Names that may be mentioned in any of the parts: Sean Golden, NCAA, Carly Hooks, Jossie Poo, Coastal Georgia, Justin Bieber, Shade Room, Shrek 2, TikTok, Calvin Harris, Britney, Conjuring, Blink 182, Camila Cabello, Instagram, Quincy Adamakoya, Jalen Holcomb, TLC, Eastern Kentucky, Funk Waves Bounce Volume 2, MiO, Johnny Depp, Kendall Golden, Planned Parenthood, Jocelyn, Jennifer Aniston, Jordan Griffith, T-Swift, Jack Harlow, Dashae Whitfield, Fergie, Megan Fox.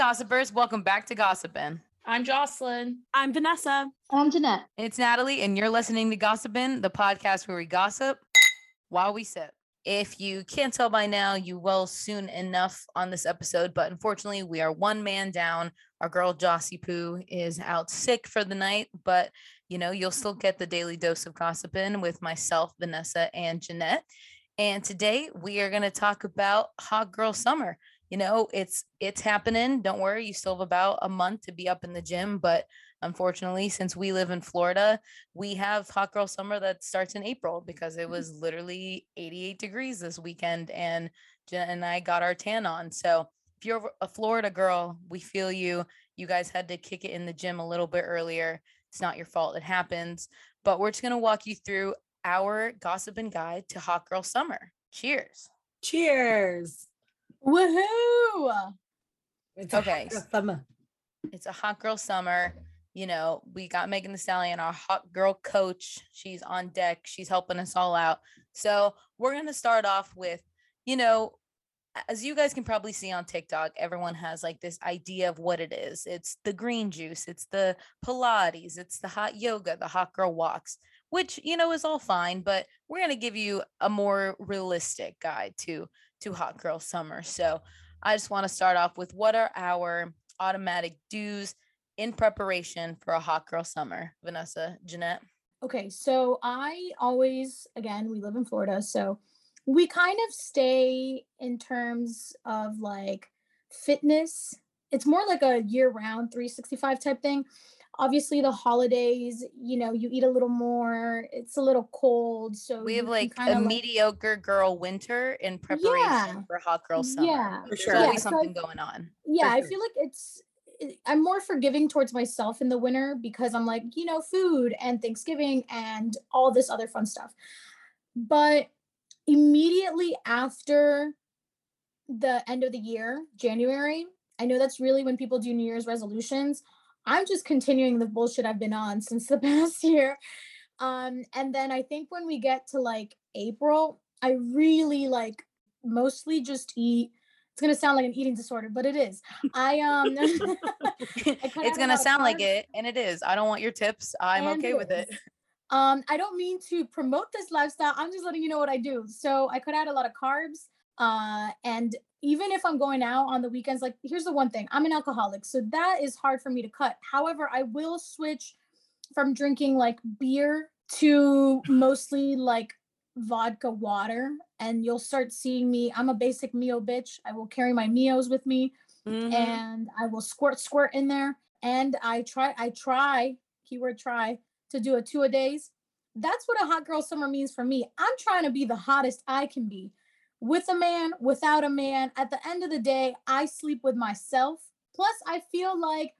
Gossipers, welcome back to Gossipin. I'm Jocelyn. I'm Vanessa. I'm Janette. It's Natalie, and you're listening to Gossipin, the podcast where we gossip while we sip. If you can't tell by now, you will soon enough on this episode, but unfortunately, we are one man down. Our girl Jossie Poo is out sick for the night, but you know, you'll still get the daily dose of Gossipin with myself, Vanessa, and Janette. And today we are going to talk about Hot Girl Summer. You know, it's happening. Don't worry. You still have about a month to be up in the gym. But unfortunately, since we live in Florida, we have Hot Girl Summer that starts in April because it was literally 88 degrees this weekend and Jen and I got our tan on. So if you're a Florida girl, we feel you. You guys had to kick it in the gym a little bit earlier. It's not your fault. It happens. But we're just going to walk you through our Gossipin' guide to Hot Girl Summer. Cheers. Cheers. Woohoo! It's okay. It's a hot girl summer. You know, we got Megan Thee Stallion, our hot girl coach. She's on deck. She's helping us all out. So we're going to start off with, you know, as you guys can probably see on TikTok, everyone has like this idea of what it is. It's the green juice. It's the Pilates. It's the hot yoga, the hot girl walks, which, you know, is all fine, but we're going to give you a more realistic guide to Hot Girl Summer. So I just want to start off with what are our automatic do's in preparation for a Hot Girl Summer? Vanessa, Janette? Okay, so I always, again, we live in Florida, so we kind of stay in terms of like fitness. It's more like a year-round 365 type thing. Obviously, the holidays, you know, you eat a little more. It's a little cold. So we have like a mediocre girl winter in preparation for Hot Girl Summer. Yeah, for sure. There's always something going on. Yeah, I feel like I'm more forgiving towards myself in the winter because I'm like, you know, food and Thanksgiving and all this other fun stuff. But immediately after the end of the year, January, I know that's really when people do New Year's resolutions. I'm just continuing the bullshit I've been on since the past year. And then I think when we get to like April, I really like mostly just eat. It's going to sound like an eating disorder, but it is. It's going to sound like it. And it is. I don't want your tips. I'm okay with it. I don't mean to promote this lifestyle. I'm just letting you know what I do. So I cut out a lot of carbs. And even if I'm going out on the weekends, like here's the one thing, I'm an alcoholic. So that is hard for me to cut. However, I will switch from drinking like beer to mostly like vodka water. And you'll start seeing me. I'm a basic Mio bitch. I will carry my Mios with me and I will squirt in there. And I try, keyword try, to do a 2 a days. That's what a hot girl summer means for me. I'm trying to be the hottest I can be. With a man, without a man, at the end of the day, I sleep with myself. Plus, I feel like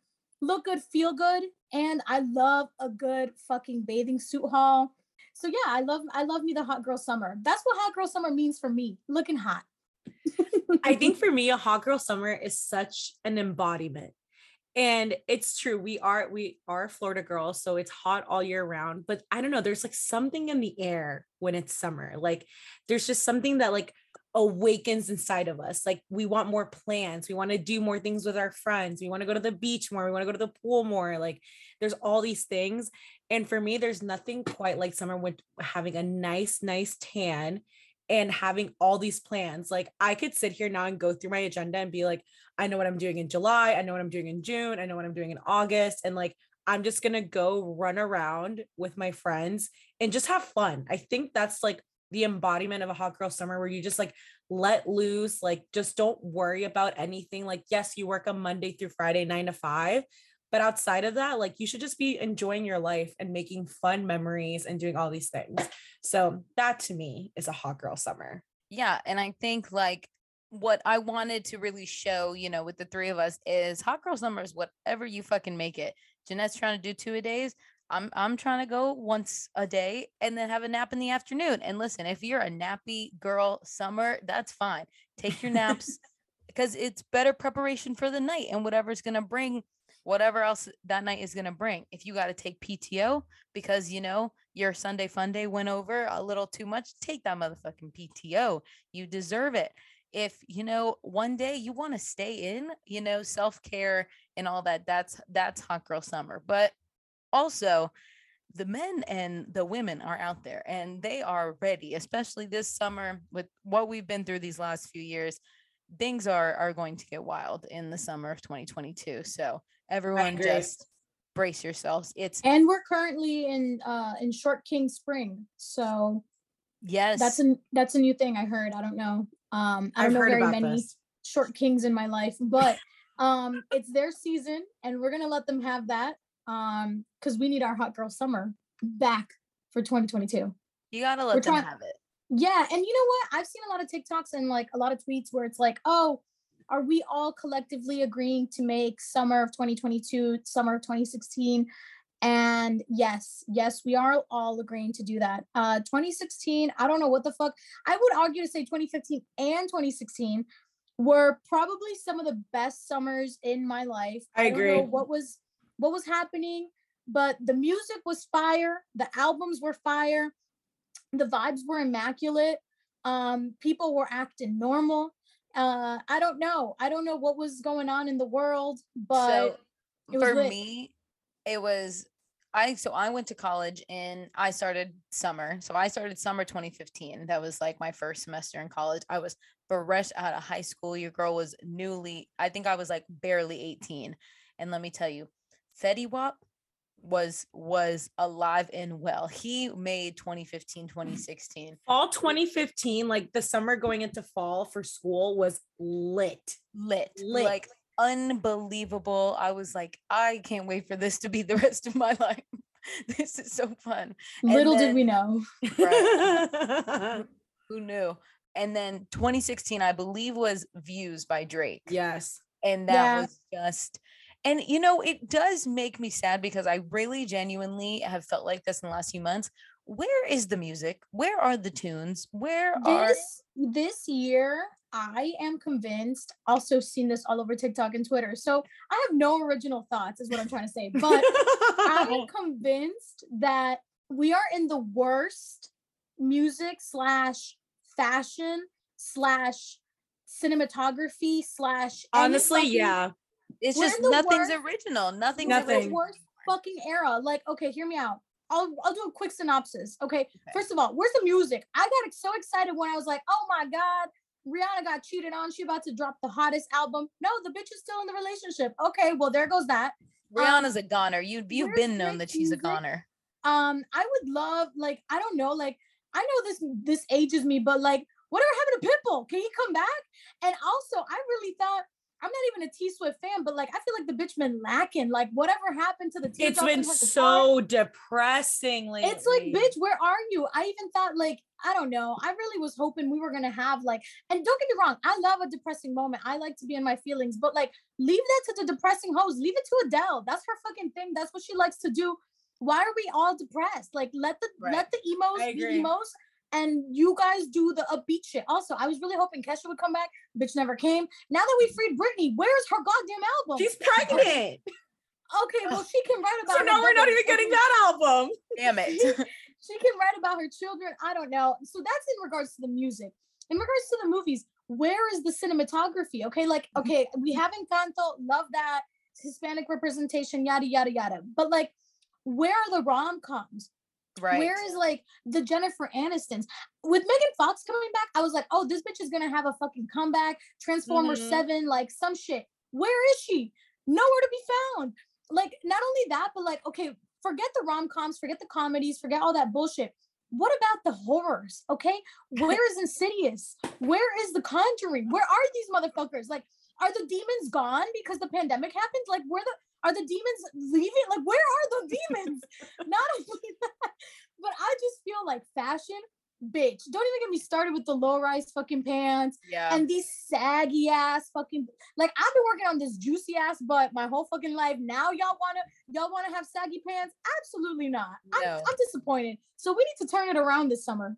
look good, feel good, and I love a good fucking bathing suit haul. So yeah, I love me the hot girl summer. That's what hot girl summer means for me, looking hot. I think for me, a hot girl summer is such an embodiment. And it's true. We are Florida girls, so it's hot all year round, but I don't know, there's like something in the air when it's summer. Like there's just something that like awakens inside of us. Like we want more plans. We want to do more things with our friends. We want to go to the beach more. We want to go to the pool more. Like there's all these things. And for me, there's nothing quite like summer with having a nice tan and having all these plans. Like I could sit here now and go through my agenda and be like, I know what I'm doing in July. I know what I'm doing in June. I know what I'm doing in August. And like, I'm just going to go run around with my friends and just have fun. I think that's like the embodiment of a hot girl summer where you just like let loose, like just don't worry about anything. Like, yes, you work on Monday through Friday, 9 to 5, but outside of that, like you should just be enjoying your life and making fun memories and doing all these things. So that to me is a hot girl summer. Yeah. And I think like what I wanted to really show, you know, with the three of us is hot girl summer is whatever you fucking make it. Janette's trying to do 2 a days. I'm trying to go once a day and then have a nap in the afternoon. And listen, if you're a nappy girl summer, that's fine. Take your naps because it's better preparation for the night and whatever else that night is going to bring. If you got to take PTO because, you know, your Sunday fun day went over a little too much, take that motherfucking PTO. You deserve it. if, you know, one day you want to stay in, you know, self-care and all that, that's hot girl summer. But also the men and the women are out there and they are ready, especially this summer with what we've been through these last few years. Things are going to get wild in the summer of 2022. So everyone just brace yourselves. And we're currently in Short King Spring. So yes, that's a new thing I heard. I don't know. I don't know very many Short Kings in my life, but it's their season and we're going to let them have that. Because we need our hot girl summer back for 2022. You gotta let them have it. Yeah, and you know what? I've seen a lot of TikToks and like a lot of tweets where it's like, oh, are we all collectively agreeing to make summer of 2022, summer of 2016? And yes, we are all agreeing to do that. 2016, I don't know what the fuck. I would argue to say 2015 and 2016 were probably some of the best summers in my life. I agree. Don't know what was happening, but the music was fire. The albums were fire. The vibes were immaculate. People were acting normal. I don't know what was going on in the world, but I went to college and I started summer. So I started summer 2015. That was like my first semester in college. I was fresh out of high school. Your girl was I think I was like barely 18. And let me tell you, Fetty Wap was alive and well. He made 2015, 2016. All 2015, like the summer going into fall for school was lit. Like unbelievable. I was like, I can't wait for this to be the rest of my life. This is so fun. Did we know. Right, who knew? And then 2016, I believe, was Views by Drake. Yes. And that was just... And, you know, it does make me sad because I really genuinely have felt like this in the last few months. Where is the music? Where are the tunes? This year, I am convinced, also seen this all over TikTok and Twitter. So I have no original thoughts is what I'm trying to say. But I'm convinced that we are in the worst music /fashion /cinematography /... Honestly, yeah. It's we're just nothing's worst, original. Nothing's the worst fucking era. Like, okay, hear me out. I'll do a quick synopsis. Okay. First of all, where's the music? I got so excited when I was like, oh my God, Rihanna got cheated on. She about to drop the hottest album. No, the bitch is still in the relationship. Okay, well, there goes that. Rihanna's a goner. You've been known that she's a goner. I would love, like, I don't know, like, I know this ages me, but like, whatever happened to Pitbull? Can he come back? And also, I really thought, I'm not even a T-Swift fan, but like, I feel like the bitch been lacking, like whatever happened to the T-Swift. It's been so depressing lately. It's like, bitch, where are you? I even thought like, I don't know. I really was hoping we were going to have like, and don't get me wrong. I love a depressing moment. I like to be in my feelings, but like, leave that to the depressing hoes. Leave it to Adele. That's her fucking thing. That's what she likes to do. Why are we all depressed? Like, let the emos be emos. And you guys do the upbeat shit. Also, I was really hoping Kesha would come back. Bitch never came. Now that we freed Britney, where's her goddamn album? She's pregnant. Okay, well, she can write about... So now we're not even getting that album. Damn it. She can write about her children. I don't know. So that's in regards to the music. In regards to the movies, where is the cinematography? Okay, like, okay, we have Encanto. Love that. Hispanic representation, yada, yada, yada. But like, where are the rom-coms? Right. Where is like the Jennifer Anistons? With Megan Fox coming back, I was like, oh, this bitch is gonna have a fucking comeback. Transformers 7, like some shit. Where is she? Nowhere to be found. Like, not only that, but like, okay, forget the rom-coms, forget the comedies, forget all that bullshit. What about the horrors? Okay, where is Insidious? Where is the Conjuring? Where are these motherfuckers? Like, are the demons gone because the pandemic happened? Like, are the demons leaving? Like, where are the demons? Not only that, but I just feel like fashion, bitch, don't even get me started with the low-rise fucking pants and these saggy ass fucking, like, I've been working on this juicy ass butt my whole fucking life. Now y'all wanna have saggy pants? Absolutely not. No. I'm disappointed. So we need to turn it around this summer.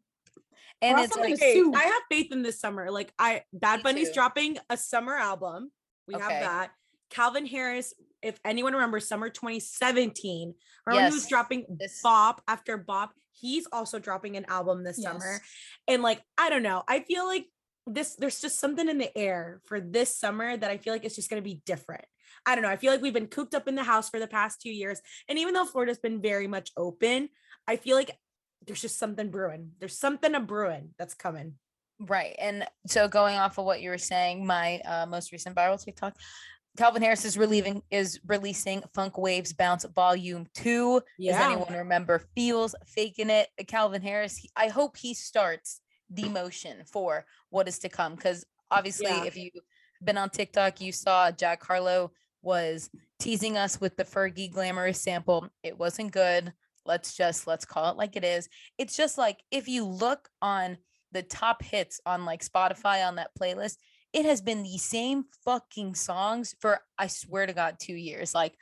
And it's like, I have faith in this summer. Like, Bad Bunny's dropping a summer album. We have that. Calvin Harris, if anyone remembers summer 2017, remember he was dropping bop after bop. He's also dropping an album this summer. And like, I don't know. I feel like there's just something in the air for this summer that I feel like it's just going to be different. I don't know. I feel like we've been cooped up in the house for the past 2 years. And even though Florida's been very much open, I feel like there's just something brewing. There's something a brewing that's coming. Right. And so going off of what you were saying, my most recent viral TikTok, Calvin Harris is releasing Funk Waves Bounce Volume 2. Yeah. Does anyone remember Feels, Faking It? Calvin Harris, I hope he starts the motion for what is to come, because obviously if you've been on TikTok, you saw Jack Harlow was teasing us with the Fergie glamorous sample. It wasn't good. Let's call it like it is. It's just like, if you look on the top hits on like Spotify on that playlist, it has been the same fucking songs for, I swear to God, 2 years. Like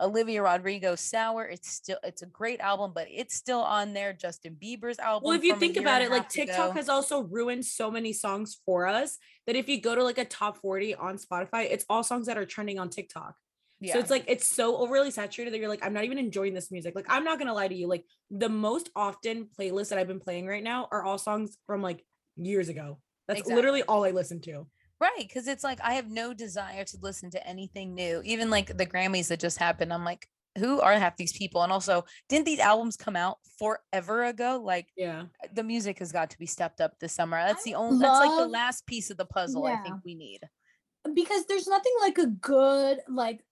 Olivia Rodrigo, Sour, it's a great album, but it's still on there. Justin Bieber's album. Well, if you think about it, like TikTok has also ruined so many songs for us that if you go to like a top 40 on Spotify, it's all songs that are trending on TikTok. Yeah. So it's like, it's so overly saturated that you're like, I'm not even enjoying this music. Like, I'm not going to lie to you. Like the most often playlists that I've been playing right now are all songs from like years ago. That's literally all I listen to. Right. Cause it's like, I have no desire to listen to anything new. Even like the Grammys that just happened. I'm like, who are half these people? And also, didn't these albums come out forever ago? Like, the music has got to be stepped up this summer. That's like the last piece of the puzzle I think we need. Because there's nothing like a good, like,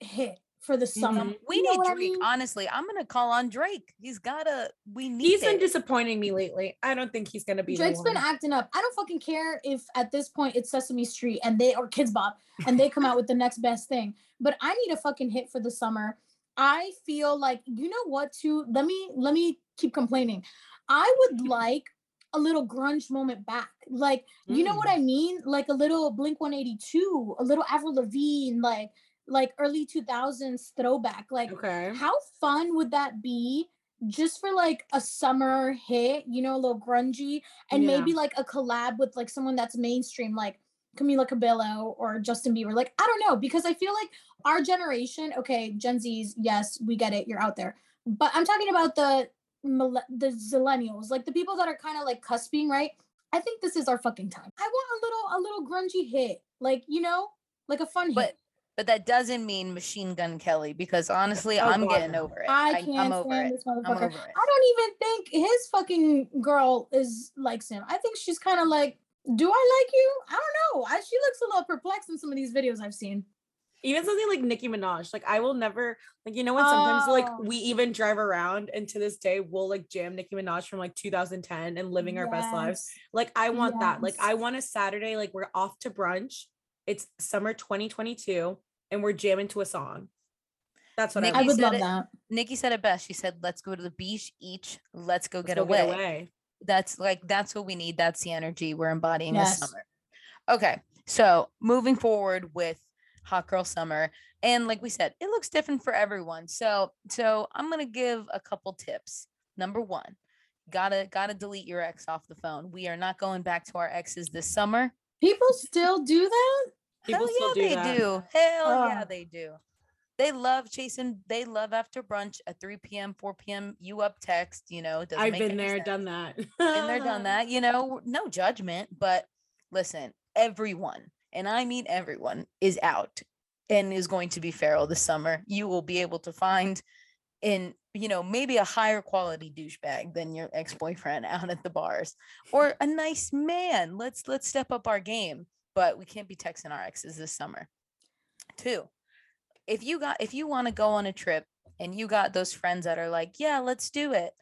hit for the summer. Mm-hmm. We need Drake. I mean? Honestly, I'm gonna call on Drake. He's been disappointing me lately. I don't think he's gonna be. Drake's been acting up. I don't fucking care if at this point it's Sesame Street and they or Kids Bop and they come out with the next best thing. But I need a fucking hit for the summer. I feel like, you know what? Let me keep complaining. I would like a little grunge moment back. Like, you know what I mean? Like a little Blink 182, a little Avril Lavigne, like early 2000s throwback. Like, how fun would that be just for like a summer hit, you know, a little grungy, and maybe like a collab with like someone that's mainstream, like Camila Cabello or Justin Bieber. Like, I don't know, because I feel like our generation, Gen Z's, yes, we get it, you're out there. But I'm talking about the Zillennials, like the people that are kind of like cusping, right? I think this is our fucking time. I want a little grungy hit, like, you know, like a fun hit. But that doesn't mean Machine Gun Kelly, because honestly, I'm getting over it. I'm over it. I don't even think his fucking girl likes him. I think she's kind of like, do I like you? I don't know. She looks a little perplexed in some of these videos I've seen. Even something like Nicki Minaj, like I will never, like, you know when sometimes like we even drive around and to this day we'll like jam Nicki Minaj from like 2010 and Living Our Best Lives. Like I want that. Like I want a Saturday, like we're off to brunch. It's summer 2022 and we're jamming to a song. That's what I would love that. Nikki said it best. She said, let's go to the beach, each, let's go get away. That's what we need. That's the energy we're embodying this summer. Okay. So moving forward with Hot Girl Summer. And like we said, it looks different for everyone. So I'm going to give a couple tips. Number one, gotta delete your ex off the phone. We are not going back to our exes this summer. People still do that? Hell yeah, they do. They love chasing. They love after brunch at 3 p.m., 4 p.m. You up text, you know. I've been there, done that. You know, no judgment. But listen, everyone, and I mean everyone, is out and is going to be feral this summer. You will be able to find in, you know, maybe a higher quality douchebag than your ex-boyfriend out at the bars, or a nice man. Let's step up our game, but we can't be texting our exes this summer. Two, if you want to go on a trip and you got those friends that are like, yeah, let's do it,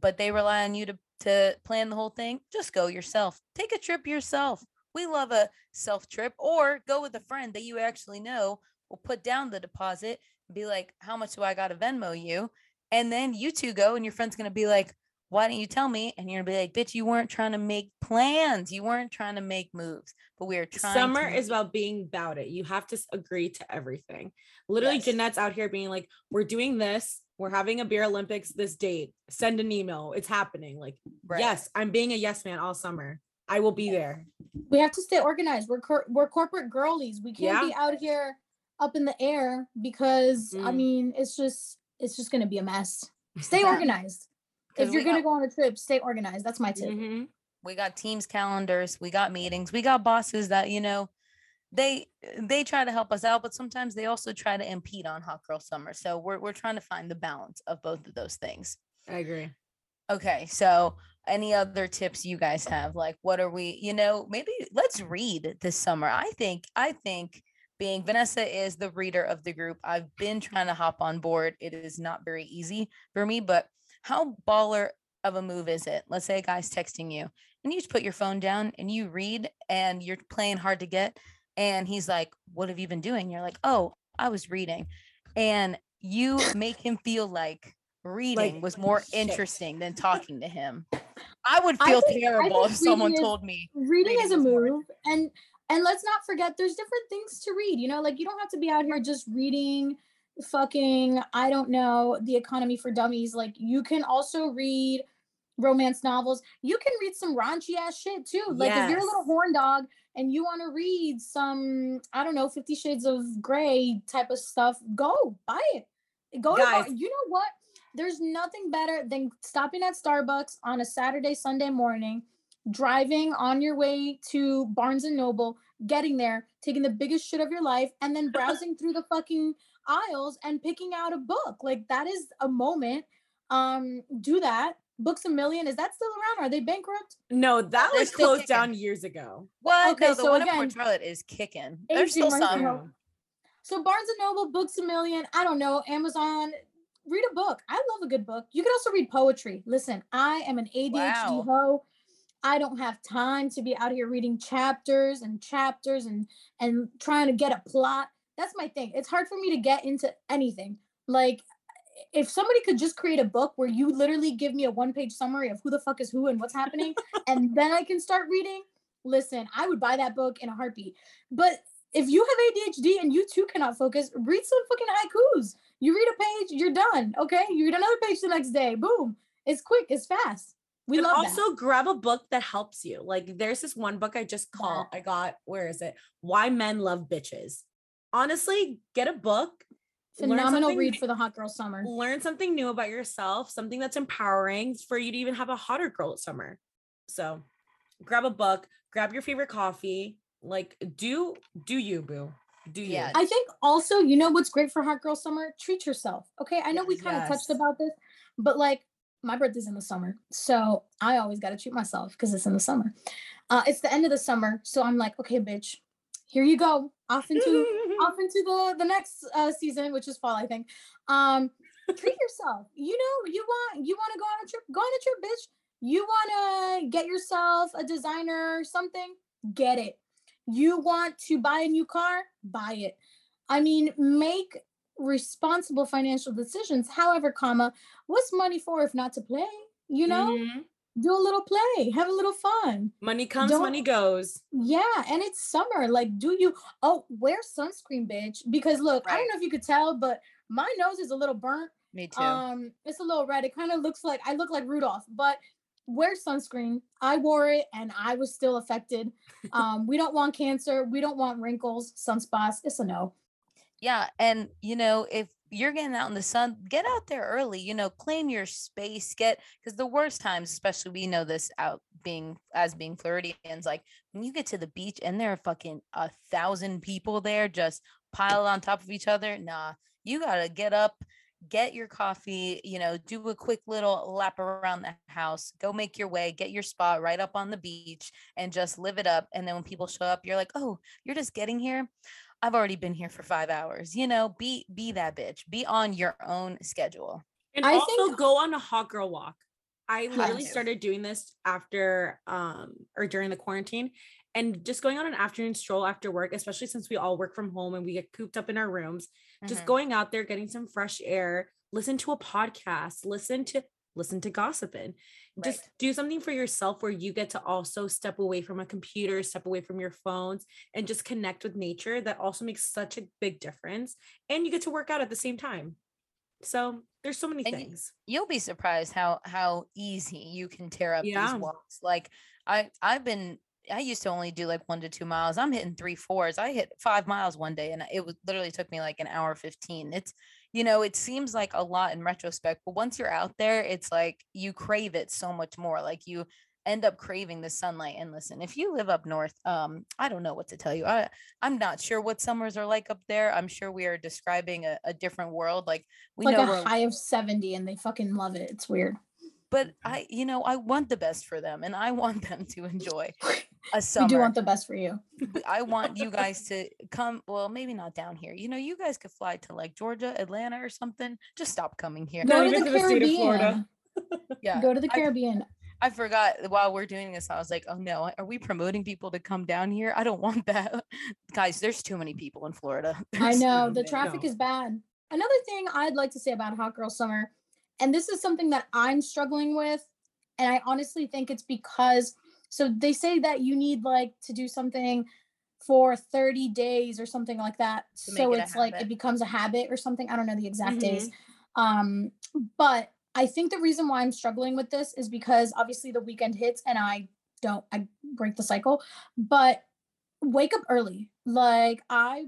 but they rely on you to plan the whole thing, just go yourself. Take a trip yourself. We love a self trip, or go with a friend that you actually know will put down the deposit, be like, how much do I got to Venmo you? And then you two go and your friend's going to be like, why didn't you tell me? And you're gonna be like, bitch, you weren't trying to make plans. You weren't trying to make moves, but we are trying. Summer is about being about it. You have to agree to everything. Literally, yes. Janette's out here being like, we're doing this. We're having a beer Olympics this date. Send an email. It's happening. Like, yes, I'm being a yes man all summer. I will be there. We have to stay organized. We're corporate girlies. We can't be out here up in the air because, I mean, it's just going to be a mess. Stay organized. If you're going to go on a trip, stay organized. That's my tip. Mm-hmm. We got teams calendars. We got meetings. We got bosses that, you know, they try to help us out, but sometimes they also try to impede on Hot Girl Summer. So we're trying to find the balance of both of those things. I agree. Okay. So any other tips you guys have? Like, what are we, you know, maybe let's read this summer. I think being Vanessa is the reader of the group. I've been trying to hop on board. It is not very easy for me, but how baller of a move is it? Let's say a guy's texting you and you just put your phone down and you read and you're playing hard to get. And he's like, what have you been doing? You're like, oh, I was reading. And you make him feel like reading was more interesting than talking to him. I would feel terrible if someone told me. Reading is a move. And let's not forget, there's different things to read. You know, like, you don't have to be out here just reading fucking, I don't know, The Economy for Dummies. Like, you can also read romance novels. You can read some raunchy ass shit too. Like, yes. If you're a little horn dog and you want to read some, I don't know, 50 Shades of Grey type of stuff, go buy it. Go guys. You know what? There's nothing better than stopping at Starbucks on a Saturday, Sunday morning, driving on your way to Barnes and Noble, getting there, taking the biggest shit of your life, and then browsing through the fucking aisles and picking out a book. Like, that is a moment. Do that. Books a Million, is that still around? Are they bankrupt? No, that was closed down years ago. Well, okay, no, the one in Port Charlotte is kicking. There's still some. So Barnes and Noble, Books a Million, I don't know, Amazon, read a book. I love a good book. You can also read poetry. Listen, I am an ADHD hoe. I don't have time to be out here reading chapters and chapters and trying to get a plot. That's my thing. It's hard for me to get into anything. Like, if somebody could just create a book where you literally give me a one-page summary of who the fuck is who and what's happening, and then I can start reading, listen, I would buy that book in a heartbeat. But if you have ADHD and you too cannot focus, read some fucking haikus. You read a page, you're done, okay? You read another page the next day, boom. It's quick, it's fast. We love that. Also, grab a book that helps you. Like, there's this one book I got, where is it? Why Men Love Bitches. Honestly, get a book. Phenomenal read for the Hot Girl Summer. Learn something new about yourself, something that's empowering for you to even have a hotter girl summer. So grab a book, grab your favorite coffee, like do you, boo. Do you. Yeah. I think also, you know what's great for Hot Girl Summer? Treat yourself. Okay. I know we kind of touched about this, but like, my birthday's in the summer, so I always got to treat myself because it's in the summer. It's the end of the summer, so I'm like, okay, bitch, here you go. Off into the next season, which is fall, I think. Treat yourself. You know, you want to go on a trip. Go on a trip, bitch. You want to get yourself a designer or something? Get it. You want to buy a new car? Buy it. I mean, make responsible financial decisions. However, what's money for if not to play? You know? Mm-hmm. Do a little play, have a little fun. Money comes, money goes. Yeah, and it's summer. Like, wear sunscreen, bitch. Because look, I don't know if you could tell, but my nose is a little burnt. Me too. It's a little red. It kind of looks like, I look like Rudolph, but wear sunscreen. I wore it and I was still affected. We don't want cancer. We don't want wrinkles, sunspots. It's a no. Yeah, and you know, if you're getting out in the sun, get out there early, you know, claim your space, because the worst times, especially we know this out being Floridians, like when you get to the beach and there are fucking 1,000 people there just piled on top of each other. Nah, you got to get up, get your coffee, you know, do a quick little lap around the house, go make your way, get your spot right up on the beach and just live it up. And then when people show up, you're like, oh, you're just getting here. I've already been here for 5 hours, you know, be that bitch, be on your own schedule. And I also go on a hot girl walk. I literally started doing this after, or during the quarantine, and just going on an afternoon stroll after work, especially since we all work from home and we get cooped up in our rooms, just going out there, getting some fresh air, listen to a podcast, listen to Gossipin', just do something for yourself where you get to also step away from a computer, step away from your phones, and just connect with nature. That also makes such a big difference. And you get to work out at the same time. So there's so many things. You'll be surprised how easy you can tear up these walks. Like I used to only do like 1 to 2 miles. I'm hitting 3-4s. I hit 5 miles one day and it literally took me like an hour 15. It's, you know, it seems like a lot in retrospect, but once you're out there, it's like you crave it so much more. Like you end up craving the sunlight. And listen, if you live up north, I don't know what to tell you. I'm not sure what summers are like up there. I'm sure we are describing a different world. Like we like know a high of 70 and they fucking love it. It's weird. But I want the best for them, and I want them to enjoy a summer. We do want the best for you. I want you guys to come. Well, maybe not down here. You guys could fly to like Georgia, Atlanta, or something. Just stop coming here. Go to the Caribbean. State of Florida. Yeah, go to the Caribbean. I forgot while we're doing this, I was like, oh no, are we promoting people to come down here? I don't want that. Guys, there's too many people in Florida. There's I know the traffic is bad. Another thing I'd like to say about Hot Girl Summer, and this is something that I'm struggling with, and I honestly think it's because, so they say that you need like to do something for 30 days or something like that. So it's like, it becomes a habit or something. I don't know the exact days. But I think the reason why I'm struggling with this is because obviously the weekend hits and I break the cycle, but wake up early. Like I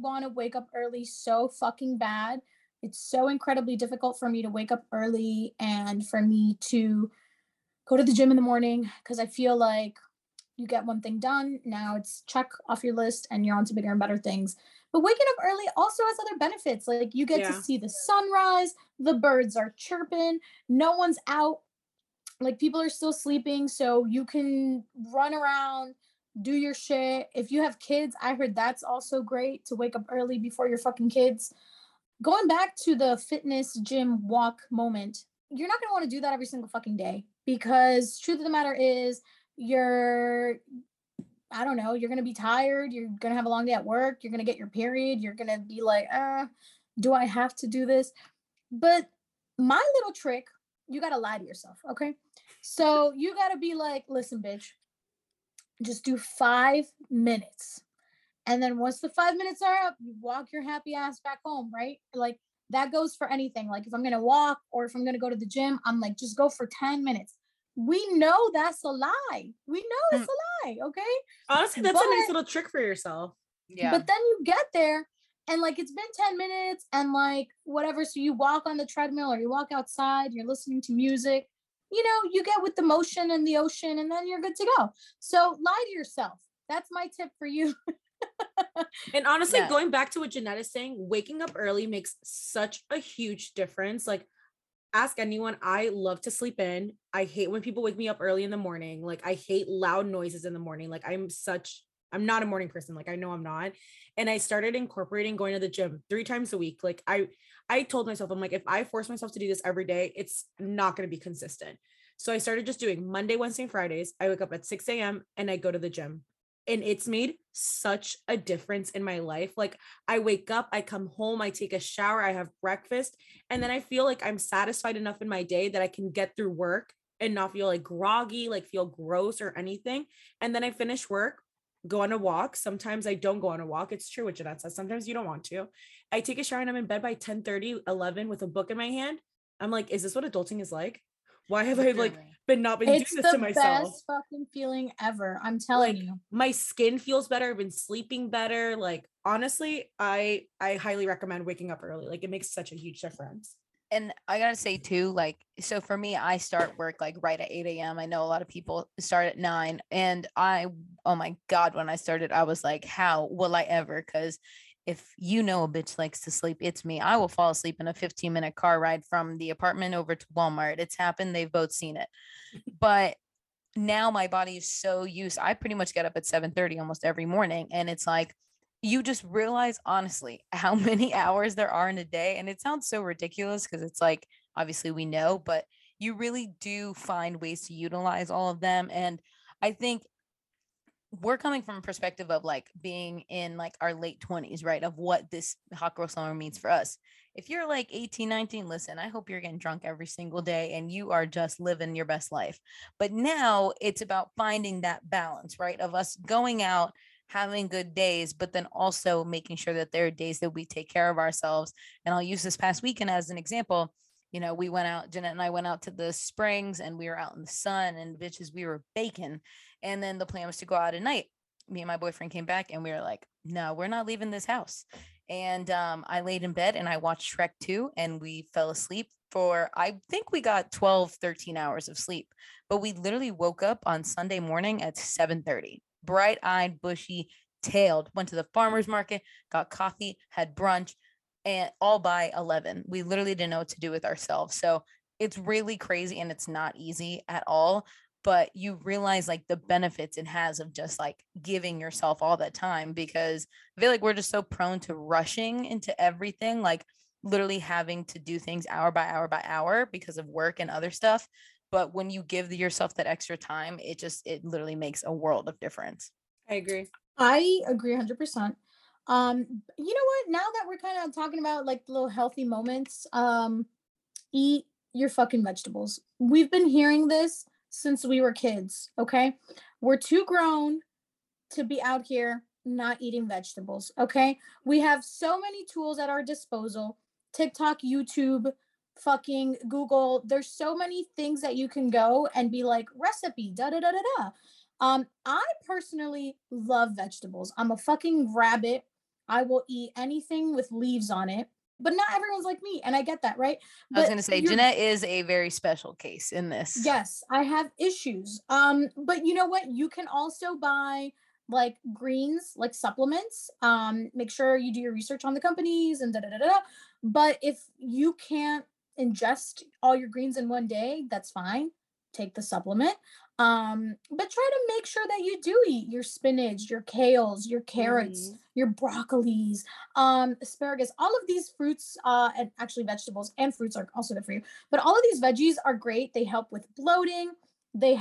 want to wake up early so fucking bad. It's so incredibly difficult for me to wake up early and for me to go to the gym in the morning, because I feel like you get one thing done, now it's check off your list and you're on to bigger and better things. But waking up early also has other benefits. Like you get to see the sunrise, the birds are chirping, no one's out, like people are still sleeping, so you can run around, do your shit. If you have kids, I heard that's also great to wake up early before your fucking kids. Going back to the fitness gym walk moment, you're not going to want to do that every single fucking day, because truth of the matter is you're going to be tired. You're going to have a long day at work. You're going to get your period. You're going to be like, do I have to do this? But my little trick, you got to lie to yourself. Okay. So you got to be like, listen, bitch, just do 5 minutes. And then once the 5 minutes are up, you walk your happy ass back home, right? Like that goes for anything. Like if I'm going to walk or if I'm going to go to the gym, I'm like, just go for 10 minutes. We know that's a lie. Okay? Honestly, that's a nice little trick for yourself. Yeah. But then you get there and like, it's been 10 minutes and like whatever. So you walk on the treadmill or you walk outside, you're listening to music, you get with the motion and the ocean, and then you're good to go. So lie to yourself. That's my tip for you. And honestly, going back to what Janette is saying, waking up early makes such a huge difference. Like, ask anyone. I love to sleep in. I hate when people wake me up early in the morning. Like, I hate loud noises in the morning. Like, I'm not a morning person. Like, I know I'm not. And I started incorporating going to the gym 3 times a week. Like, I told myself, I'm like, if I force myself to do this every day, it's not going to be consistent. So I started just doing Monday, Wednesday, and Fridays. I wake up at 6 a.m. and I go to the gym. And it's made such a difference in my life. Like I wake up, I come home, I take a shower, I have breakfast, and then I feel like I'm satisfied enough in my day that I can get through work and not feel like groggy, like feel gross or anything. And then I finish work, go on a walk. Sometimes I don't go on a walk. It's true what Janette says. Sometimes you don't want to. I take a shower and I'm in bed by 10:30, 11 with a book in my hand. I'm like, is this what adulting is like? Why have I like been doing this to myself? It's the best fucking feeling ever. I'm telling you. My skin feels better. I've been sleeping better. Like, honestly, I highly recommend waking up early. Like, it makes such a huge difference. And I gotta say too, like, so for me, I start work like right at 8 a.m. I know a lot of people start at 9, and oh my God, when I started, I was like, how will I ever? Cause if a bitch likes to sleep, it's me. I will fall asleep in a 15-minute car ride from the apartment over to Walmart. It's happened. They've both seen it. But now my body is so used. I pretty much get up at 7:30 almost every morning. And it's like, you just realize, honestly, how many hours there are in a day. And it sounds so ridiculous because it's like, obviously we know, but you really do find ways to utilize all of them. And I think we're coming from a perspective of like being in like our late 20s, right? Of what this Hot Girl Summer means for us. If you're like 18, 19, listen, I hope you're getting drunk every single day and you are just living your best life. But now it's about finding that balance, right? Of us going out, having good days, but then also making sure that there are days that we take care of ourselves. And I'll use this past weekend as an example. We went out, Janette and I went out to the Springs, and we were out in the sun, and bitches, we were baking. And then the plan was to go out at night. Me and my boyfriend came back and we were like, no, we're not leaving this house. And I laid in bed and I watched Shrek 2 and we fell asleep for, I think we got 12, 13 hours of sleep, but we literally woke up on Sunday morning at 7:30, bright-eyed, bushy-tailed, went to the farmer's market, got coffee, had brunch, and all by 11. We literally didn't know what to do with ourselves. So it's really crazy and it's not easy at all, but you realize like the benefits it has of just like giving yourself all that time, because I feel like we're just so prone to rushing into everything, like literally having to do things hour by hour by hour because of work and other stuff. But when you give yourself that extra time, it literally makes a world of difference. I agree 100%. You know what, now that we're kind of talking about like little healthy moments, eat your fucking vegetables. We've been hearing this since we were kids, okay? We're too grown to be out here not eating vegetables, okay? We have so many tools at our disposal. TikTok, YouTube, fucking Google. There's so many things that you can go and be like, recipe, da-da-da-da-da. I personally love vegetables. I'm a fucking rabbit. I will eat anything with leaves on it. But not everyone's like me, and I get that, right? But I was going to say, Janette is a very special case in this. Yes, I have issues. But you know what? You can also buy, like, greens, like supplements. Make sure you do your research on the companies and da-da-da-da. But if you can't ingest all your greens in one day, that's fine. Take the supplement. But try to make sure that you do eat your spinach, your kales, your carrots, your broccolis, asparagus, all of these fruits, and actually vegetables and fruits are also good for you. But all of these veggies are great. They help with bloating. They're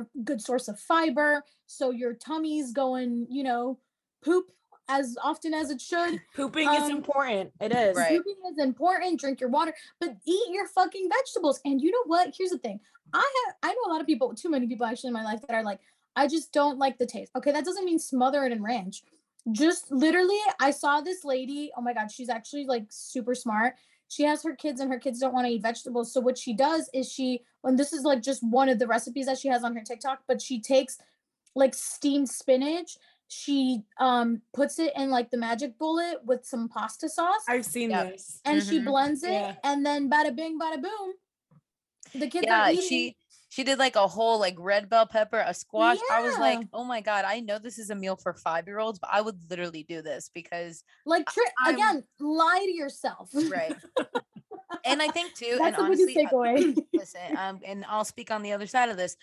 a good source of fiber. So your tummy's going, you know, poop as often as it should. Pooping is important. It is. Right. Pooping is important. Drink your water, but eat your fucking vegetables. And you know what? Here's the thing. I know a lot of people, too many people actually in my life that are like, I just don't like the taste. Okay. That doesn't mean smother it in ranch. Just literally, I saw this lady. Oh my God. She's actually like super smart. She has her kids and her kids don't want to eat vegetables. So what she does is and this is like just one of the recipes that she has on her TikTok, but she takes like steamed spinach. She puts it in like the magic bullet with some pasta sauce. I've seen this. And she blends it and then bada bing, bada boom. The kids are eating. She did like a whole like red bell pepper, a squash. Yeah. I was like, oh my God, I know this is a meal for 5-year-olds, but I would literally do this because like again, lie to yourself. Right. And I think too, that's and honestly, listen, and I'll speak on the other side of this.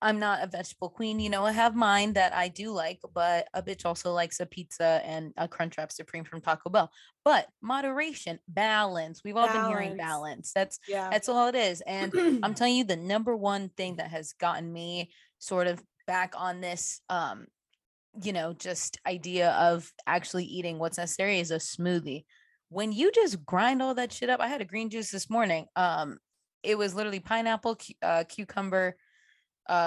I'm not a vegetable queen. You know, I have mine that I do like, but a bitch also likes a pizza and a Crunchwrap Supreme from Taco Bell. But moderation, balance. We've all been hearing balance. That's all it is. And I'm telling you, the number one thing that has gotten me sort of back on this, you know, just idea of actually eating what's necessary is a smoothie. When you just grind all that shit up, I had a green juice this morning. It was literally pineapple, cucumber,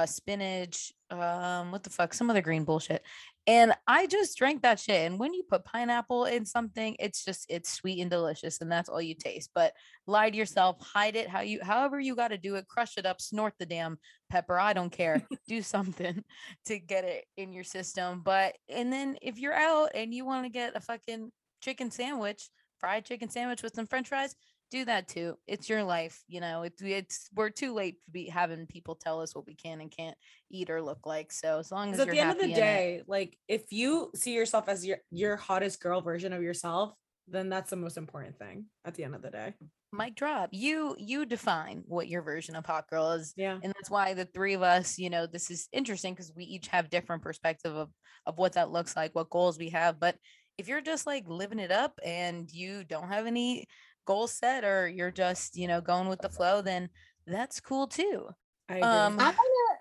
spinach, some other green bullshit. And I just drank that shit. And when you put pineapple in something, it's sweet and delicious. And that's all you taste, but lie to yourself, hide it. However you got to do it, crush it up, snort the damn pepper. I don't care. Do something to get it in your system. But, and then if you're out and you want to get a fucking fried chicken sandwich with some french fries, do that too. It's your life, you know. It's we're too late to be having people tell us what we can and can't eat or look like. So as long as you're at the end of the day, like if you see yourself as your hottest girl version of yourself, then that's the most important thing at the end of the day. Mic drop. You define what your version of hot girl is. Yeah. And that's why the three of us, you know, this is interesting because we each have different perspective of what that looks like, what goals we have. But if you're just like living it up and you don't have any goals set or you're just, you know, going with the flow, then that's cool too. I agree.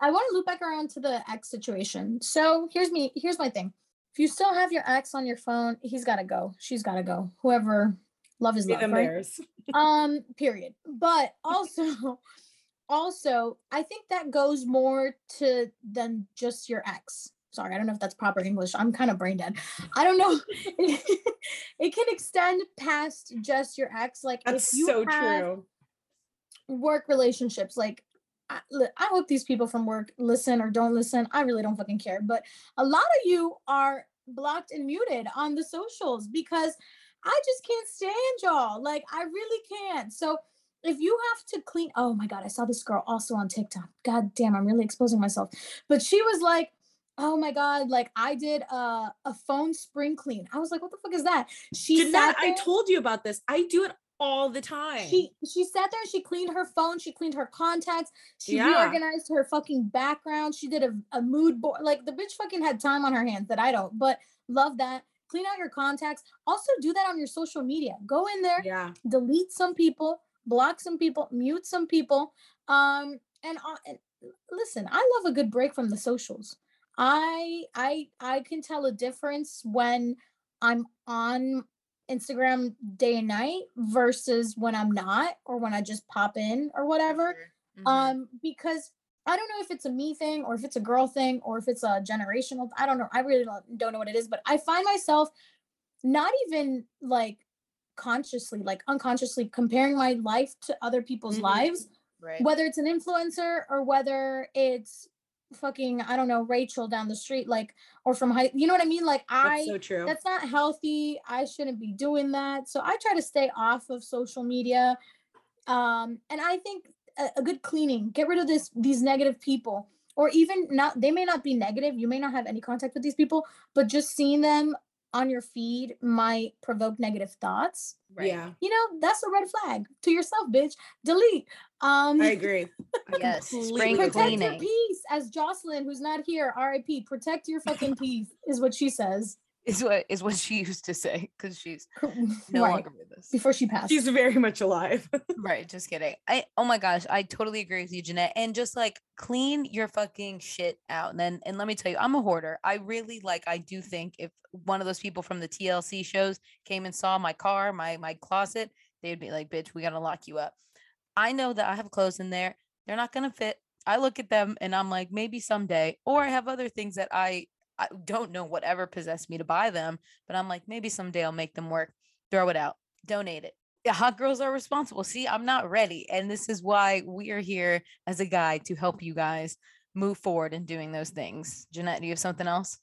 I want to loop back around to the ex situation. So here's my thing. If you still have your ex on your phone, he's got to go. She's got to go. Whoever love is love, right? Period. But also, I think that goes more to than just your ex. Sorry, I don't know if that's proper English. I'm kind of brain dead. I don't know. It can extend past just your ex. Like that's if you so have true. Work relationships. Like I hope these people from work listen or don't listen. I really don't fucking care. But a lot of you are blocked and muted on the socials because I just can't stand y'all. Like I really can't. So if you have to clean, oh my God, I saw this girl also on TikTok. God damn, I'm really exposing myself. But she was like, oh my God, like I did a phone spring clean. I was like, what the fuck is that? She Janette, sat there, I told you about this. I do it all the time. She sat there, she cleaned her phone, she cleaned her contacts, she reorganized her fucking background. She did a mood board. Like the bitch fucking had time on her hands that I don't, but love that. Clean out your contacts. Also do that on your social media. Go in there, delete some people, block some people, mute some people. And listen, I love a good break from the socials. I can tell a difference when I'm on Instagram day and night versus when I'm not, or when I just pop in or whatever. Mm-hmm. Because I don't know if it's a me thing or if it's a girl thing or if it's a generational, I don't know. I really don't know what it is, but I find myself not even like consciously, like unconsciously comparing my life to other people's mm-hmm. lives, right. Whether it's an influencer or whether it's fucking, I don't know, Rachel down the street, like, or from high, you know what I mean? Like that's so true. That's not healthy. I shouldn't be doing that. So I try to stay off of social media. And I think a good cleaning, get rid of these negative people, or even not, they may not be negative. You may not have any contact with these people, but just seeing them on your feed might provoke negative thoughts. Right. Yeah. You know, that's a red flag to yourself, bitch. Delete. I agree. Yes. Spring protect cleaning. Your peace, as Jocelyn, who's not here, R.I.P. Protect your fucking peace is what she says. Is what she used to say, because she's no longer with us. Before she passed. She's very much alive. Right, just kidding. Oh my gosh, I totally agree with you, Janette. And just like clean your fucking shit out. And let me tell you, I'm a hoarder. I really I do think if one of those people from the TLC shows came and saw my car, my closet, they'd be like, bitch, we gotta lock you up. I know that I have clothes in there. They're not gonna fit. I look at them and I'm like, maybe someday, or I have other things that I don't know whatever possessed me to buy them, but I'm like, maybe someday I'll make them work. Throw it out, donate it. Yeah, hot girls are responsible. See, I'm not ready. And this is why we are here as a guide to help you guys move forward in doing those things. Janette, do you have something else?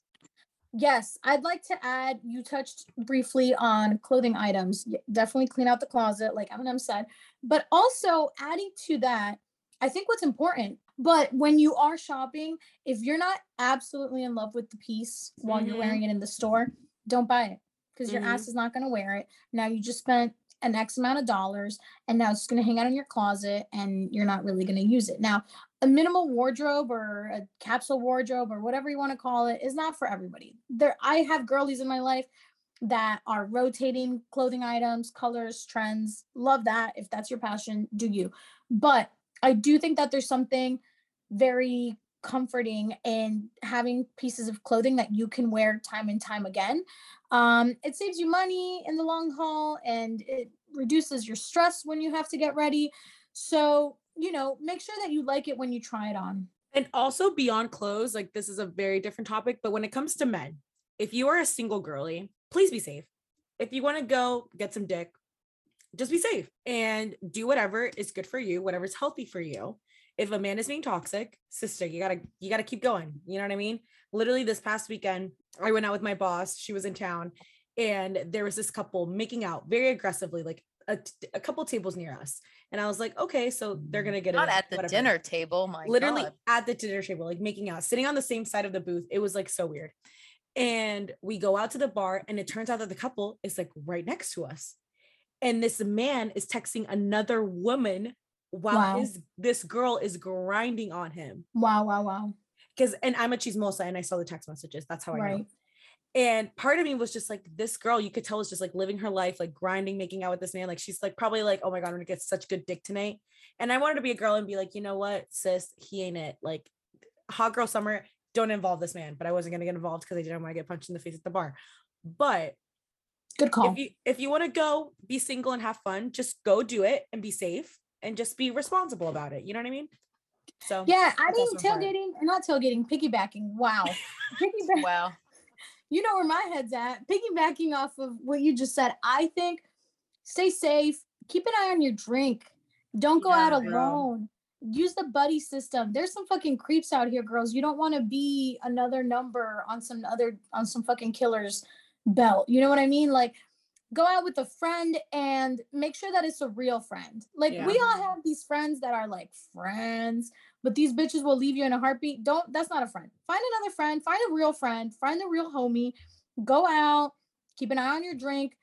Yes. I'd like to add, you touched briefly on clothing items. Definitely clean out the closet, like Eminem said, but also adding to that, I think what's important, but when you are shopping, if you're not absolutely in love with the piece while mm-hmm. you're wearing it in the store, don't buy it, because mm-hmm. your ass is not going to wear it. Now you just spent an X amount of dollars and now it's just going to hang out in your closet and you're not really going to use it. Now, a minimal wardrobe or a capsule wardrobe or whatever you want to call it is not for everybody. I have girlies in my life that are rotating clothing items, colors, trends. Love that. If that's your passion, do you. But I do think that there's something very comforting in having pieces of clothing that you can wear time and time again. It saves you money in the long haul, and it reduces your stress when you have to get ready. So, you know, make sure that you like it when you try it on. And also beyond clothes, like this is a very different topic, but when it comes to men, if you are a single girly, please be safe. If you want to go get some dick, just be safe and do whatever is good for you, whatever's healthy for you. If a man is being toxic, sister, you gotta keep going. You know what I mean? Literally this past weekend, I went out with my boss. She was in town and there was this couple making out very aggressively, like a couple tables near us. And I was like, okay, so they're going to get not at the whatever. Dinner table. My literally God. At the dinner table, like making out, sitting on the same side of the booth. It was like so weird. And we go out to the bar and it turns out that the couple is like right next to us. And this man is texting another woman while this girl is grinding on him. Wow. And I'm a chismosa and I saw the text messages. That's how I know. And part of me was just like, this girl, you could tell is just like living her life, like grinding, making out with this man. Like, she's like, probably like, oh my God, I'm gonna get such good dick tonight. And I wanted to be a girl and be like, you know what, sis, he ain't it. Like, hot girl summer, don't involve this man. But I wasn't gonna get involved because I didn't want to get punched in the face at the bar. But good call. If you want to go be single and have fun, just go do it and be safe and just be responsible about it. You know what I mean? So yeah, I mean piggybacking. Wow. Wow. You know where my head's at. Piggybacking off of what you just said. I think stay safe. Keep an eye on your drink. Don't go out alone. Use the buddy system. There's some fucking creeps out here, girls. You don't want to be another number on some fucking killer's belt. You know what I mean? Like, go out with a friend and make sure that it's a real friend. Like, we all have these friends that are like friends, but these bitches will leave you in a heartbeat. Don't, that's not a friend. Find another friend, find a real homie, go out, keep an eye on your drink,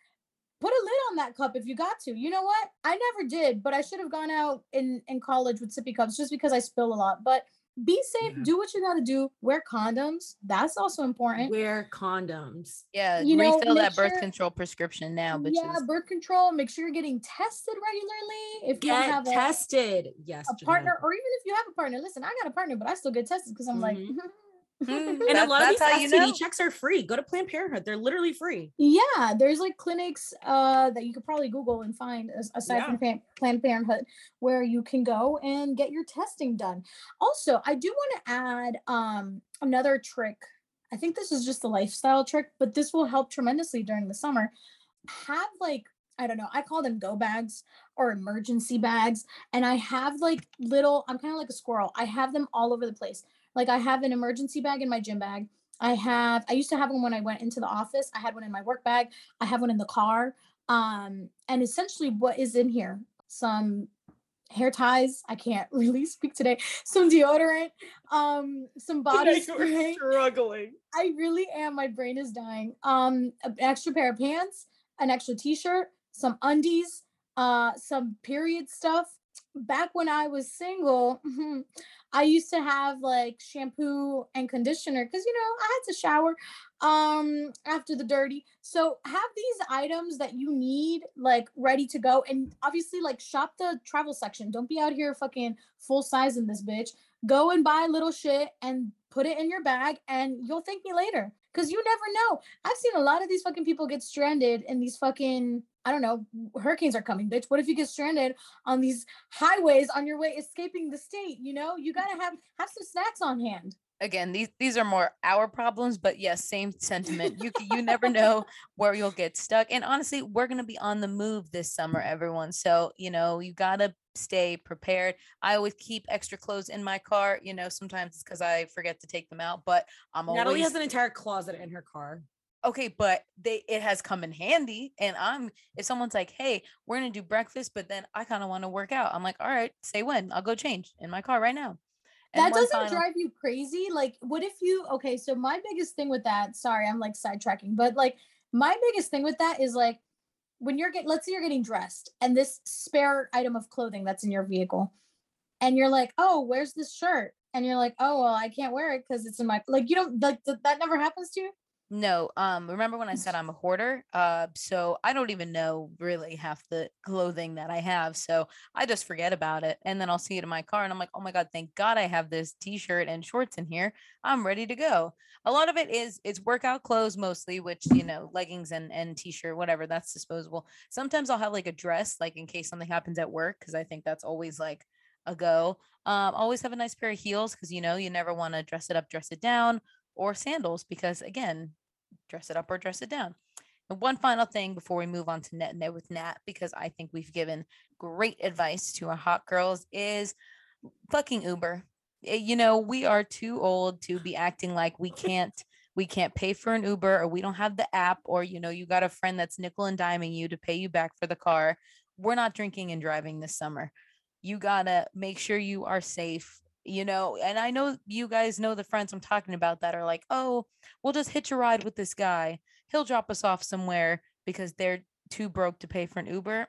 put a lid on that cup if you got to. You know what? I never did, but I should have gone out in college with sippy cups just because I spill a lot, but be safe. Yeah. Do what you got to do. Wear condoms. That's also important. Wear condoms. Yeah. You know, refill that birth control prescription now. Bitches. Yeah. Birth control. Make sure you're getting tested regularly. If you don't have tested. Yes. A partner, or even if you have a partner. Listen, I got a partner, but I still get tested because I'm like. And a lot of these STD checks are free. Go to Planned Parenthood. They're literally free. Yeah. There's like clinics that you could probably Google and find aside from Planned Parenthood where you can go and get your testing done. Also, I do want to add another trick. I think this is just a lifestyle trick, but this will help tremendously during the summer. Have like, I don't know, I call them go bags or emergency bags. And I have like little, I'm kind of like a squirrel. I have them all over the place. Like I have an emergency bag in my gym bag. I used to have one when I went into the office. I had one in my work bag. I have one in the car. And essentially what is in here, some hair ties. I can't really speak today. Some deodorant, some body spray. Struggling. I really am. My brain is dying. An extra pair of pants, an extra t-shirt, some undies, some period stuff. Back when I was single, I used to have like shampoo and conditioner because, you know, I had to shower after the dirty. So have these items that you need like ready to go. And obviously like shop the travel section. Don't be out here fucking full size in this bitch. Go and buy little shit and put it in your bag and you'll thank me later. Because you never know. I've seen a lot of these fucking people get stranded in these fucking, I don't know, hurricanes are coming, bitch. What if you get stranded on these highways on your way escaping the state? You know, you got to have some snacks on hand. Again, these are more our problems, but yes, same sentiment. You never know where you'll get stuck. And honestly, we're going to be on the move this summer, everyone. So, you know, you got to stay prepared. I always keep extra clothes in my car. You know, sometimes it's because I forget to take them out, but I'm always... Natalie has an entire closet in her car. Okay, but it has come in handy. And if someone's like, hey, we're going to do breakfast, but then I kind of want to work out. I'm like, all right, say when. I'll go change in my car right now. And that doesn't drive you crazy? Like, what if you, okay, so my biggest thing with that, sorry, I'm like sidetracking, but like my biggest thing with that is like, when let's say you're getting dressed and this spare item of clothing that's in your vehicle and you're like, oh, where's this shirt? And you're like, oh, well, I can't wear it because it's in my, like, you don't, like that never happens to you? No. Remember when I said I'm a hoarder? So I don't even know really half the clothing that I have. So I just forget about it. And then I'll see it in my car and I'm like, oh my God, thank God I have this t-shirt and shorts in here. I'm ready to go. A lot of it is workout clothes mostly, which, you know, leggings and t-shirt, whatever, that's disposable. Sometimes I'll have like a dress, like in case something happens at work. Cause I think that's always like a go. Always have a nice pair of heels. Cause you know, you never want to dress it up, dress it down, or sandals, because again, dress it up or dress it down. And one final thing before we move on to Net and Ned with Nat, because I think we've given great advice to our hot girls, is fucking Uber. You know, we are too old to be acting like we can't pay for an Uber, or we don't have the app, or, you know, you got a friend that's nickel and diming you to pay you back for the car. We're not drinking and driving this summer. You gotta make sure you are safe. You know, and I know you guys know the friends I'm talking about that are like, oh, we'll just hitch a ride with this guy. He'll drop us off somewhere because they're too broke to pay for an Uber.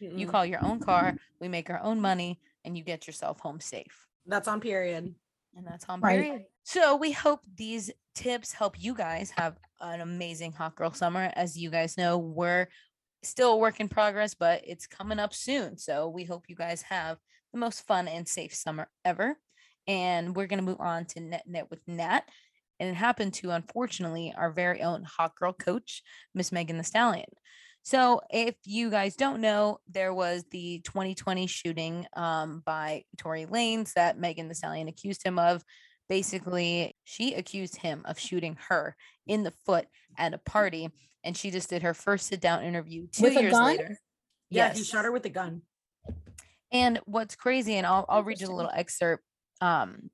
You call your own car. We make our own money and you get yourself home safe. That's on period. And that's on period. Right. So we hope these tips help you guys have an amazing hot girl summer. As you guys know, we're still a work in progress, but it's coming up soon. So we hope you guys have the most fun and safe summer ever. And we're going to move on to Net Net with Nat. And it happened to, unfortunately, our very own hot girl coach, Miss Megan Thee Stallion. So if you guys don't know, there was the 2020 shooting by Tory Lanez that Megan Thee Stallion accused him of. Basically, she accused him of shooting her in the foot at a party. And she just did her first sit-down interview 2 years later. Yeah, yes. He shot her with a gun. And what's crazy, and I'll read you a little excerpt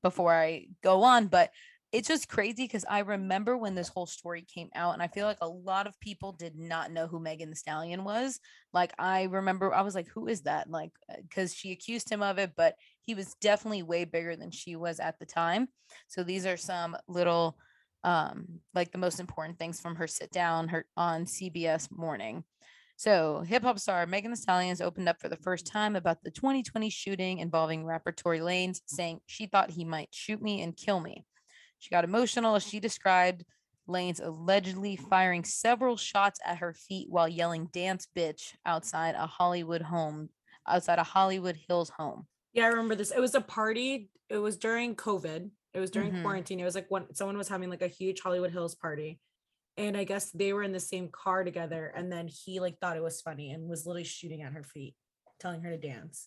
before I go on, but it's just crazy because I remember when this whole story came out, and I feel like a lot of people did not know who Megan Thee Stallion was. Like, I remember I was like, who is that? Like, because she accused him of it, but he was definitely way bigger than she was at the time. So these are some little, like the most important things from her sit down, her on CBS Morning. So hip hop star Megan Thee Stallion opened up for the first time about the 2020 shooting involving rapper Tory Lanez, saying she thought he might shoot me and kill me. She got emotional as she described Lanez allegedly firing several shots at her feet while yelling "dance bitch" outside a Hollywood Hills home. Yeah, I remember this. It was a party. It was during COVID. It was during quarantine. It was like when someone was having like a huge Hollywood Hills party. And I guess they were in the same car together. And then he like thought it was funny and was literally shooting at her feet, telling her to dance.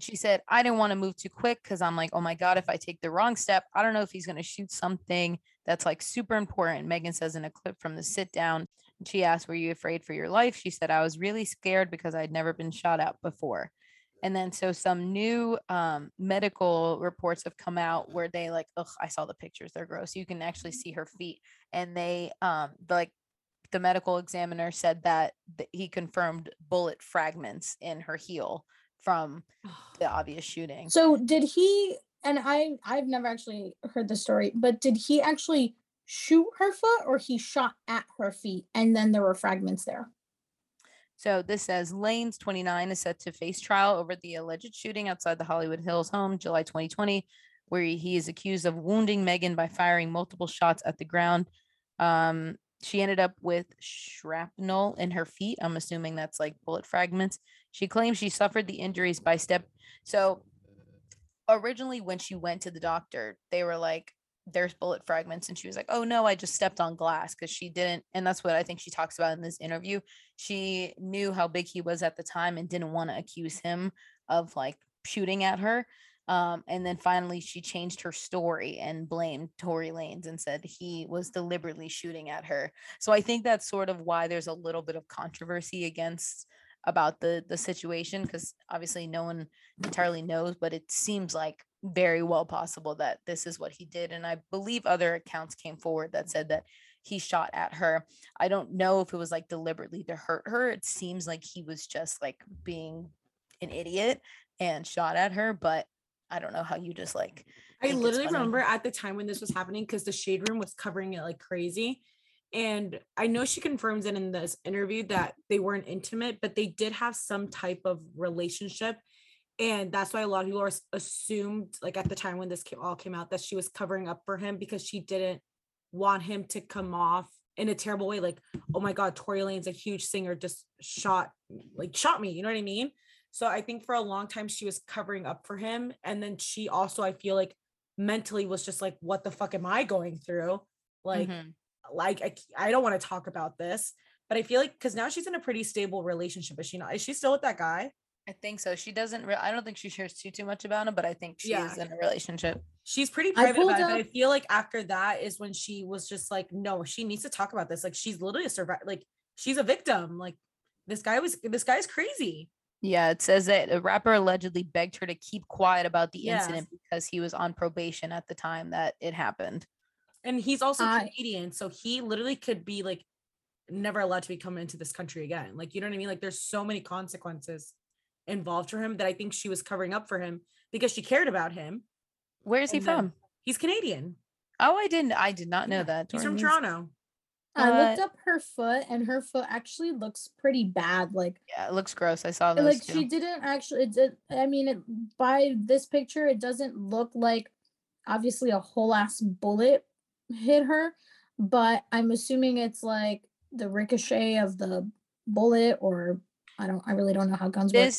She said, I didn't want to move too quick because I'm like, oh my God, if I take the wrong step, I don't know if he's going to shoot something that's like super important. Megan says in a clip from the sit down, she asked, were you afraid for your life? She said, I was really scared because I'd never been shot at before. And then so some new medical reports have come out where they like, oh, I saw the pictures. They're gross. You can actually see her feet. And they like the medical examiner said that he confirmed bullet fragments in her heel from the obvious shooting. So did he, and I've never actually heard the story, but did he actually shoot her foot or he shot at her feet and then there were fragments there? So this says Lanez, 29, is set to face trial over the alleged shooting outside the Hollywood Hills home, July 2020, where he is accused of wounding Megan by firing multiple shots at the ground. She ended up with shrapnel in her feet. I'm assuming that's like bullet fragments. She claims she suffered the injuries by step. So originally when she went to the doctor, they were like, there's bullet fragments. And she was like, oh no, I just stepped on glass because she didn't. And that's what I think she talks about in this interview. She knew how big he was at the time and didn't want to accuse him of like shooting at her. And then finally she changed her story and blamed Tory Lanez and said he was deliberately shooting at her. So I think that's sort of why there's a little bit of controversy about the situation, because obviously no one entirely knows, but it seems like very well possible that this is what he did. And I believe other accounts came forward that said that he shot at her. I don't know if it was like deliberately to hurt her. It seems like he was just like being an idiot and shot at her, but I don't know how you just like. I literally remember at the time when this was happening because the Shade Room was covering it like crazy. And I know she confirms it in this interview that they weren't intimate, but they did have some type of relationship. And that's why a lot of people assumed, like at the time when this all came out, that she was covering up for him because she didn't want him to come off in a terrible way. Like, oh my God, Tory Lanez, a huge singer, just shot me. You know what I mean? So I think for a long time she was covering up for him. And then she also, I feel like mentally was just like, what the fuck am I going through? Like, I don't want to talk about this. But I feel like, because now she's in a pretty stable relationship. Is she not? Is she still with that guy? I think so. She doesn't. I don't think she shares too much about him, but I think she is in a relationship. She's pretty private about it. But I feel like after that is when she was just like, no, she needs to talk about this. Like, she's literally a survivor. Like, she's a victim. Like, this guy's crazy. Yeah, it says that a rapper allegedly begged her to keep quiet about the incident because he was on probation at the time that it happened. And he's also Canadian, so he literally could be like never allowed to be coming into this country again. Like, you know what I mean? Like, there's so many consequences involved for him that I think she was covering up for him because she cared about him. Where is he from? He's Canadian. Oh, I did not know that. He's from Toronto. I looked up her foot and her foot actually looks pretty bad. Like, yeah, it looks gross. I saw those like too. She didn't actually, by this picture, it doesn't look like obviously a whole ass bullet hit her, but I'm assuming it's like the ricochet of the bullet or I really don't know how guns work.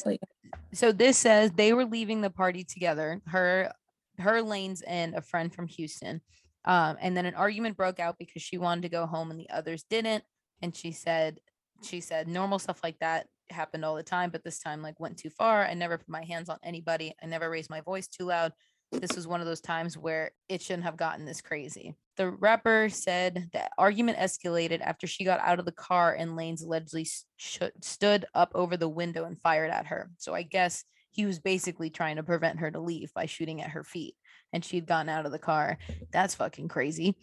So this says they were leaving the party together, her Lanez and a friend from Houston. And then an argument broke out because she wanted to go home and the others didn't. And she said normal stuff like that happened all the time, but this time like went too far. I never put my hands on anybody. I never raised my voice too loud. This was one of those times where it shouldn't have gotten this crazy. The rapper said that argument escalated after she got out of the car and Lanez allegedly stood up over the window and fired at her. So I guess he was basically trying to prevent her to leave by shooting at her feet. and she'd gotten out of the car. That's fucking crazy.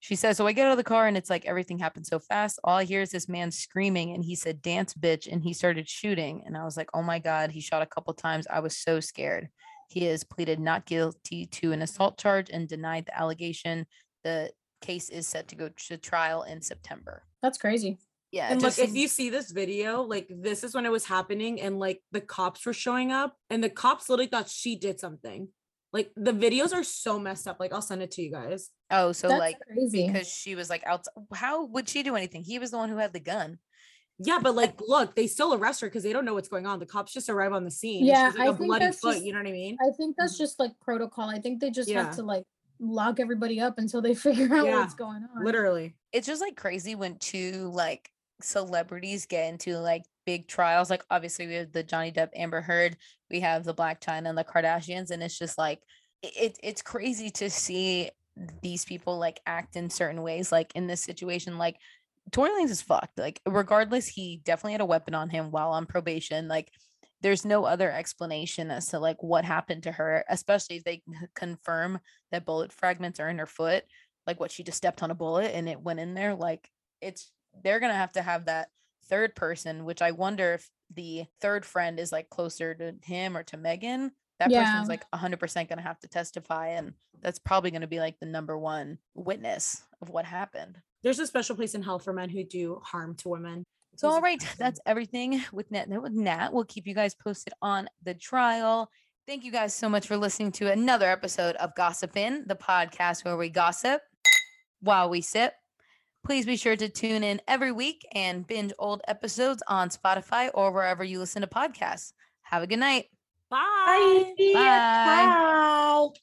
She says, so I get out of the car and it's like everything happened so fast. All I hear is this man screaming and he said, dance, bitch. And he started shooting. And I was like, oh my God, he shot a couple times. I was so scared. He has pleaded not guilty to an assault charge and denied the allegation. The case is set to go to trial in September. That's crazy. Yeah. And look, if you see this video, like this is when it was happening and like the cops were showing up and the cops literally thought she did something. Like the videos are so messed up. Like I'll send it to you guys. Oh, so that's like crazy. Because she was like out. How would she do anything? He was the one who had the gun. Yeah, but like, look, they still arrest her because they don't know what's going on. The cops just arrive on the scene. Yeah, she's like a bloody foot. You know what I mean? I think that's just like protocol. I think they just have to like lock everybody up until they figure out what's going on. Literally, it's just like crazy when two like celebrities get into like big trials. Like obviously we have the Johnny Depp Amber Heard, we have the Blac Chyna and the Kardashians, and it's just like it's crazy to see these people like act in certain ways. Like in this situation, like Tory Lanez is fucked. Like regardless, he definitely had a weapon on him while on probation. Like there's no other explanation as to like what happened to her, especially if they confirm that bullet fragments are in her foot, like what she just stepped on a bullet and it went in there. Like they're gonna have to have that third person, which I wonder if the third friend is like closer to him or to Megan. That person's like 100% going to have to testify. And that's probably going to be like the number one witness of what happened. There's a special place in hell for men who do harm to women. So, all right, that's everything with Nat. We'll keep you guys posted on the trial. Thank you guys so much for listening to another episode of Gossipin, the podcast where we gossip while we sip. Please be sure to tune in every week and binge old episodes on Spotify or wherever you listen to podcasts. Have a good night. Bye. Bye. Bye.